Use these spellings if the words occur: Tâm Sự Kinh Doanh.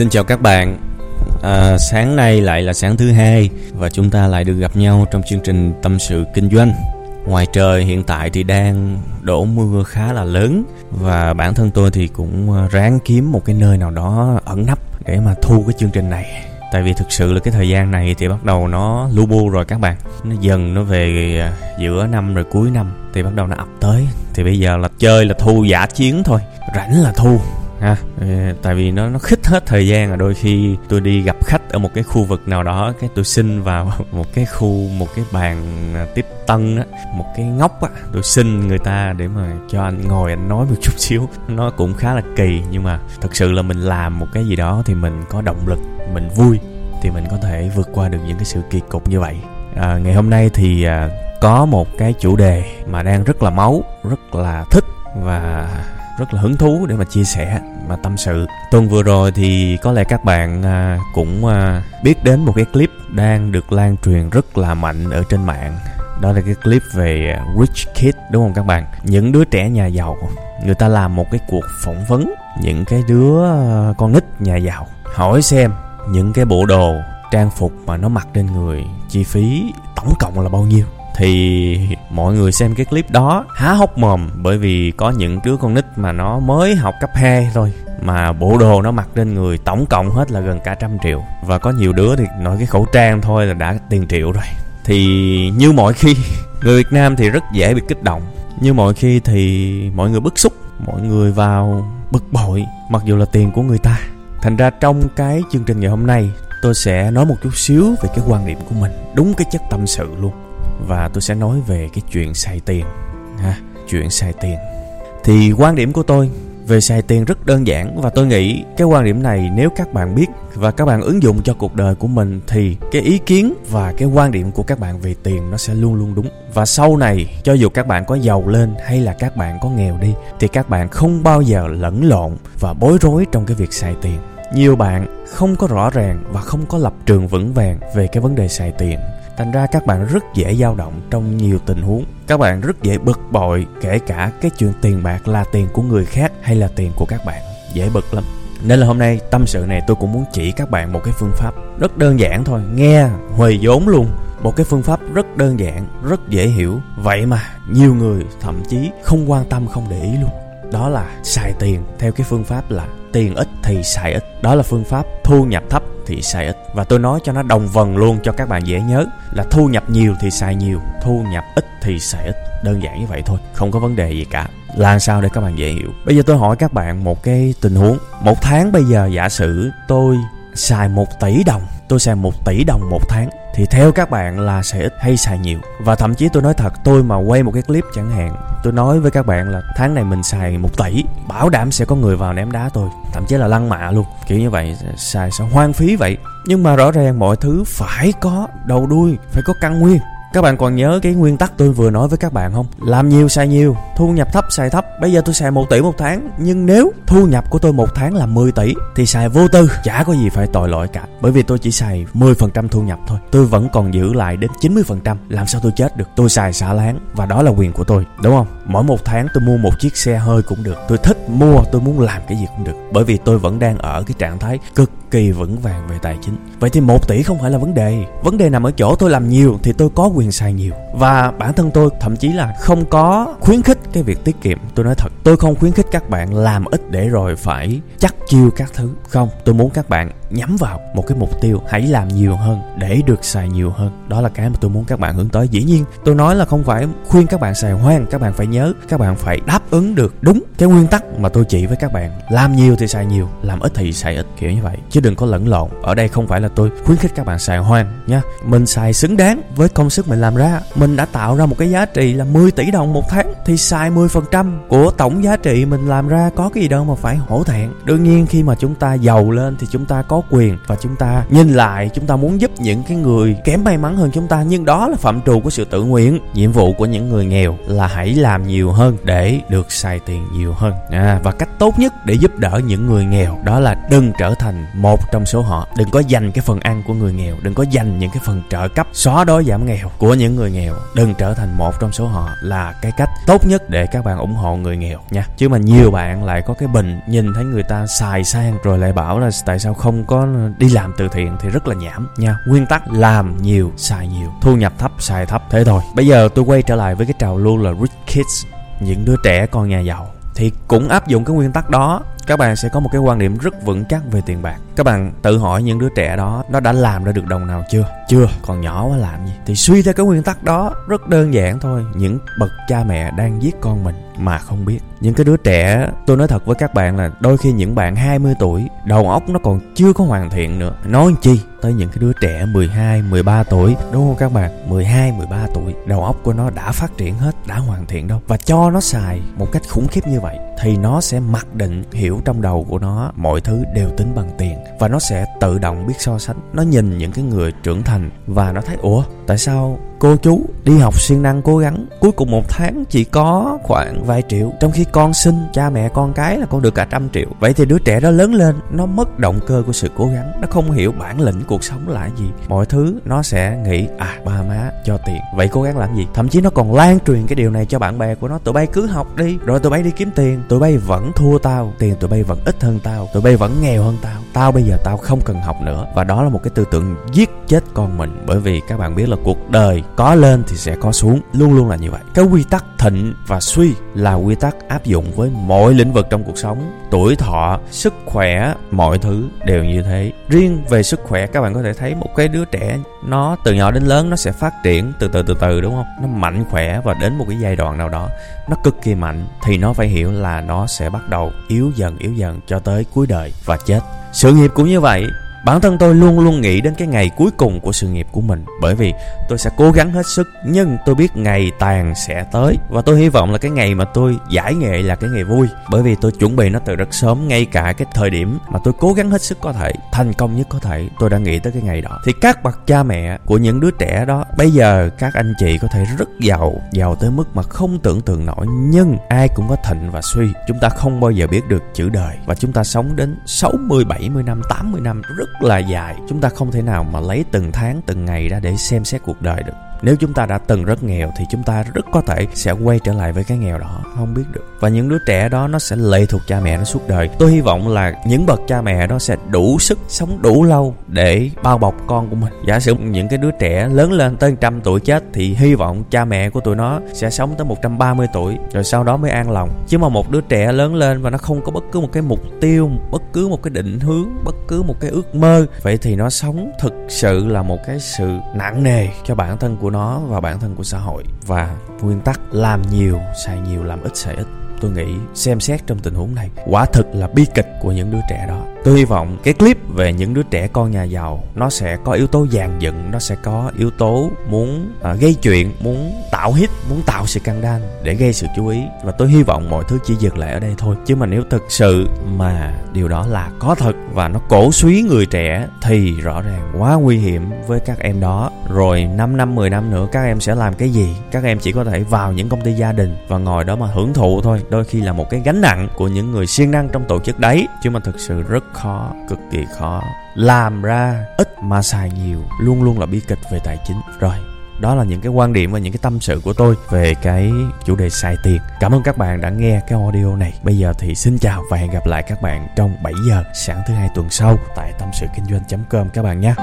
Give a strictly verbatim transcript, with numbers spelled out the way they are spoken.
Xin chào các bạn. À, sáng nay lại là sáng thứ hai và chúng ta lại được gặp nhau trong chương trình Tâm Sự Kinh Doanh. Ngoài trời hiện tại thì đang đổ mưa khá là lớn và bản thân tôi thì cũng ráng kiếm một cái nơi nào đó ẩn nấp để mà thu cái chương trình này. Tại vì thực sự là cái thời gian này thì bắt đầu nó lu bu rồi các bạn. Nó dần nó về giữa năm rồi cuối năm thì bắt đầu nó ập tới. Thì bây giờ là chơi là thu giả chiến thôi, rảnh là thu. Ha, tại vì nó nó khít hết thời gian rồi. Đôi khi tôi đi gặp khách ở một cái khu vực nào đó, cái tôi xin vào một cái khu, một cái bàn tiếp tân á, một cái ngóc á, tôi xin người ta để mà cho anh ngồi anh nói một chút xíu. Nó cũng khá là kỳ, nhưng mà thật sự là mình làm một cái gì đó thì mình có động lực, mình vui thì mình có thể vượt qua được những cái sự kỳ cục như vậy. À, ngày hôm nay thì à, có một cái chủ đề mà đang rất là máu, rất là thích và rất là hứng thú để mà chia sẻ, mà tâm sự. Tuần vừa rồi thì có lẽ các bạn à, cũng à, biết đến một cái clip đang được lan truyền rất là mạnh ở trên mạng. Đó là cái clip về Rich Kid, đúng không các bạn? Những đứa trẻ nhà giàu. Người ta làm một cái cuộc phỏng vấn những cái đứa à, con nít nhà giàu. Hỏi xem những cái bộ đồ, trang phục mà nó mặc trên người, chi phí tổng cộng là bao nhiêu. Thì mọi người xem cái clip đó há hốc mồm, bởi vì có những đứa con nít mà nó mới học cấp hai thôi mà bộ đồ nó mặc trên người tổng cộng hết là gần cả trăm triệu. Và có nhiều đứa thì nói cái khẩu trang thôi là đã tiền triệu rồi. Thì như mọi khi, người Việt Nam thì rất dễ bị kích động. Như mọi khi thì mọi người bức xúc, mọi người vào bực bội, mặc dù là tiền của người ta. Thành ra trong cái chương trình ngày hôm nay, tôi sẽ nói một chút xíu về cái quan điểm của mình, đúng cái chất tâm sự luôn. Và tôi sẽ nói về cái chuyện xài tiền ha, chuyện xài tiền. Thì quan điểm của tôi về xài tiền rất đơn giản. Và tôi nghĩ cái quan điểm này nếu các bạn biết và các bạn ứng dụng cho cuộc đời của mình thì cái ý kiến và cái quan điểm của các bạn về tiền nó sẽ luôn luôn đúng. Và sau này cho dù các bạn có giàu lên hay là các bạn có nghèo đi thì các bạn không bao giờ lẫn lộn và bối rối trong cái việc xài tiền. Nhiều bạn không có rõ ràng và không có lập trường vững vàng về cái vấn đề xài tiền, thành ra các bạn rất dễ dao động trong nhiều tình huống. Các bạn rất dễ bực bội, kể cả cái chuyện tiền bạc là tiền của người khác hay là tiền của các bạn, dễ bực lắm. Nên là hôm nay tâm sự này tôi cũng muốn chỉ các bạn một cái phương pháp rất đơn giản thôi, nghe huề vốn luôn. Một cái phương pháp rất đơn giản, rất dễ hiểu, vậy mà nhiều người thậm chí không quan tâm, không để ý luôn. Đó là xài tiền theo cái phương pháp là tiền ít thì xài ít. Đó là phương pháp thu nhập thấp thì xài ít. Và tôi nói cho nó đồng vần luôn cho các bạn dễ nhớ, là thu nhập nhiều thì xài nhiều, thu nhập ít thì xài ít. Đơn giản như vậy thôi, không có vấn đề gì cả. Làm sao để các bạn dễ hiểu? Bây giờ tôi hỏi các bạn một cái tình huống. Một tháng bây giờ giả sử tôi xài một tỷ đồng, tôi xài một tỷ đồng một tháng, thì theo các bạn là xài ít hay xài nhiều? Và thậm chí tôi nói thật, tôi mà quay một cái clip chẳng hạn, tôi nói với các bạn là tháng này mình xài một tỷ, bảo đảm sẽ có người vào ném đá tôi, thậm chí là lăng mạ luôn, kiểu như vậy, xài sao hoang phí vậy. Nhưng mà rõ ràng mọi thứ phải có đầu đuôi, phải có căn nguyên. Các bạn còn nhớ cái nguyên tắc tôi vừa nói với các bạn không? Làm nhiều xài nhiều, thu nhập thấp xài thấp. Bây giờ tôi xài một tỷ một tháng, nhưng nếu thu nhập của tôi một tháng là mười tỷ thì xài vô tư, chả có gì phải tội lỗi cả. Bởi vì tôi chỉ xài mười phần trăm thu nhập thôi, tôi vẫn còn giữ lại đến chín mươi phần trăm. Làm sao tôi chết được? Tôi xài xả láng và đó là quyền của tôi, đúng không? Mỗi một tháng tôi mua một chiếc xe hơi cũng được, tôi thích mua, tôi muốn làm cái gì cũng được, bởi vì tôi vẫn đang ở cái trạng thái cực kỳ vững vàng về tài chính. Vậy thì một tỷ không phải là vấn đề. Vấn đề nằm ở chỗ tôi làm nhiều thì tôi có quyền xài nhiều. Và bản thân tôi thậm chí là không có khuyến khích cái việc tiết kiệm. Tôi nói thật, tôi không khuyến khích các bạn làm ít để rồi phải chắc chiêu các thứ. Không, tôi muốn các bạn nhắm vào một cái mục tiêu, hãy làm nhiều hơn để được xài nhiều hơn. Đó là cái mà tôi muốn các bạn hướng tới. Dĩ nhiên tôi nói là không phải khuyên các bạn xài hoang. Các bạn phải nhớ, các bạn phải đáp ứng được đúng cái nguyên tắc mà tôi chỉ với các bạn. Làm nhiều thì xài nhiều, làm ít thì xài ít, kiểu như vậy, chứ đừng có lẫn lộn. Ở đây không phải là tôi khuyến khích các bạn xài hoang nha. Mình xài xứng đáng với công sức mình làm ra. Mình đã tạo ra một cái giá trị là mười tỷ đồng một tháng thì xài mười phần trăm của tổng giá trị mình làm ra, có cái gì đâu mà phải hổ thẹn. Đương nhiên khi mà chúng ta giàu lên thì chúng ta có quyền và chúng ta nhìn lại, chúng ta muốn giúp những cái người kém may mắn hơn chúng ta, nhưng đó là phạm trù của sự tự nguyện. Nhiệm vụ của những người nghèo là hãy làm nhiều hơn để được xài tiền nhiều hơn. À, và cách tốt nhất để giúp đỡ những người nghèo đó là đừng trở thành một một trong số họ. Đừng có dành cái phần ăn của người nghèo, đừng có dành những cái phần trợ cấp xóa đói giảm nghèo của những người nghèo. Đừng trở thành một trong số họ là cái cách tốt nhất để các bạn ủng hộ người nghèo nha. Chứ mà nhiều bạn lại có cái bình nhìn thấy người ta xài sang rồi lại bảo là tại sao không có đi làm từ thiện thì rất là nhảm nha. Nguyên tắc làm nhiều, xài nhiều, thu nhập thấp, xài thấp, thế thôi. Bây giờ tôi quay trở lại với cái trào lưu là rich kids, những đứa trẻ con nhà giàu, thì cũng áp dụng cái nguyên tắc đó. Các bạn sẽ có một cái quan điểm rất vững chắc về tiền bạc. Các bạn tự hỏi những đứa trẻ đó, nó đã làm ra được đồng nào chưa? Chưa, còn nhỏ quá làm gì? Thì suy theo cái nguyên tắc đó, rất đơn giản thôi. Những bậc cha mẹ đang giết con mình mà không biết. Những cái đứa trẻ, tôi nói thật với các bạn là đôi khi những bạn hai mươi tuổi, đầu óc nó còn chưa có hoàn thiện nữa, nói chi tới những cái đứa trẻ mười hai, mười ba tuổi, đúng không các bạn? mười hai, mười ba tuổi, đầu óc của nó đã phát triển hết, đã hoàn thiện đâu. Và cho nó xài một cách khủng khiếp như vậy thì nó sẽ mặc định, hiểu trong đầu của nó mọi thứ đều tính bằng tiền, và nó sẽ tự động biết so sánh. Nó nhìn những cái người trưởng thành và nó thấy ủa, tại sao cô chú đi học siêng năng cố gắng, cuối cùng một tháng chỉ có khoảng vài triệu, trong khi con xin cha mẹ con cái là con được cả trăm triệu. Vậy thì đứa trẻ đó lớn lên, nó mất động cơ của sự cố gắng, nó không hiểu bản lĩnh cuộc sống là gì. Mọi thứ nó sẽ nghĩ à, ba má cho tiền, vậy cố gắng làm gì? Thậm chí nó còn lan truyền cái điều này cho bạn bè của nó: tụi bay cứ học đi, rồi tụi bay đi kiếm tiền, tụi bay vẫn thua tao, tiền tụi bay vẫn ít hơn tao, tụi bay vẫn nghèo hơn tao, tao bây giờ tao không cần học nữa. Và đó là một cái tư tưởng giết chết con mình, bởi vì các bạn biết là cuộc đời có lên thì sẽ có xuống, luôn luôn là như vậy. Cái quy tắc thịnh và suy là quy tắc áp dụng với mọi lĩnh vực trong cuộc sống, tuổi thọ, sức khỏe, mọi thứ đều như thế. Riêng về sức khỏe, các bạn có thể thấy một cái đứa trẻ, nó từ nhỏ đến lớn nó sẽ phát triển từ từ từ từ đúng không? Nó mạnh khỏe và đến một cái giai đoạn nào đó nó cực kỳ mạnh thì nó phải hiểu là nó sẽ bắt đầu yếu dần yếu dần cho tới cuối đời và chết. Sự nghiệp cũng như vậy. Bản thân tôi luôn luôn nghĩ đến cái ngày cuối cùng của sự nghiệp của mình, bởi vì tôi sẽ cố gắng hết sức, nhưng tôi biết ngày tàn sẽ tới. Và tôi hy vọng là cái ngày mà tôi giải nghệ là cái ngày vui, bởi vì tôi chuẩn bị nó từ rất sớm. Ngay cả cái thời điểm mà tôi cố gắng hết sức có thể, thành công nhất có thể, tôi đã nghĩ tới cái ngày đó. Thì các bậc cha mẹ của những đứa trẻ đó, bây giờ các anh chị có thể rất giàu, giàu tới mức mà không tưởng tượng nổi, nhưng ai cũng có thịnh và suy. Chúng ta không bao giờ biết được chữ đời, và chúng ta sống đến sáu mươi, bảy mươi năm, tám mươi năm rất là dài. Chúng ta không thể nào mà lấy từng tháng từng ngày ra để xem xét cuộc đời được. Nếu chúng ta đã từng rất nghèo thì chúng ta rất có thể sẽ quay trở lại với cái nghèo đó, không biết được. Và những đứa trẻ đó nó sẽ lệ thuộc cha mẹ nó suốt đời. Tôi hy vọng là những bậc cha mẹ đó sẽ đủ sức, sống đủ lâu để bao bọc con của mình. Giả sử những cái đứa trẻ lớn lên tới một trăm tuổi chết thì hy vọng cha mẹ của tụi nó sẽ sống tới một trăm ba mươi tuổi rồi sau đó mới an lòng. Chứ mà một đứa trẻ lớn lên và nó không có bất cứ một cái mục tiêu, bất cứ một cái định hướng, bất cứ một cái ước mơ, vậy thì nó sống thực sự là một cái sự nặng nề cho bản thân của nó và bản thân của xã hội. Và nguyên tắc làm nhiều, xài nhiều, làm ít, xài ít, tôi nghĩ xem xét trong tình huống này quả thực là bi kịch của những đứa trẻ đó. Tôi hy vọng cái clip về những đứa trẻ con nhà giàu nó sẽ có yếu tố dàn dựng, nó sẽ có yếu tố muốn à, gây chuyện, muốn tạo hit, muốn tạo sự scandal để gây sự chú ý. Và tôi hy vọng mọi thứ chỉ dừng lại ở đây thôi. Chứ mà nếu thực sự mà điều đó là có thật và nó cổ suý người trẻ thì rõ ràng quá nguy hiểm với các em đó. Rồi năm năm, mười năm nữa các em sẽ làm cái gì? Các em chỉ có thể vào những công ty gia đình và ngồi đó mà hưởng thụ thôi. Đôi khi là một cái gánh nặng của những người siêng năng trong tổ chức đấy. Chứ mà thực sự rất khó, cực kỳ khó. Làm ra ít mà xài nhiều luôn luôn là bi kịch về tài chính. Rồi, đó là những cái quan điểm và những cái tâm sự của tôi về cái chủ đề xài tiền. Cảm ơn các bạn đã nghe cái audio này. Bây giờ thì xin chào và hẹn gặp lại các bạn trong bảy giờ sáng thứ hai tuần sau tại tâm sự kinh doanh chấm com các bạn nhé.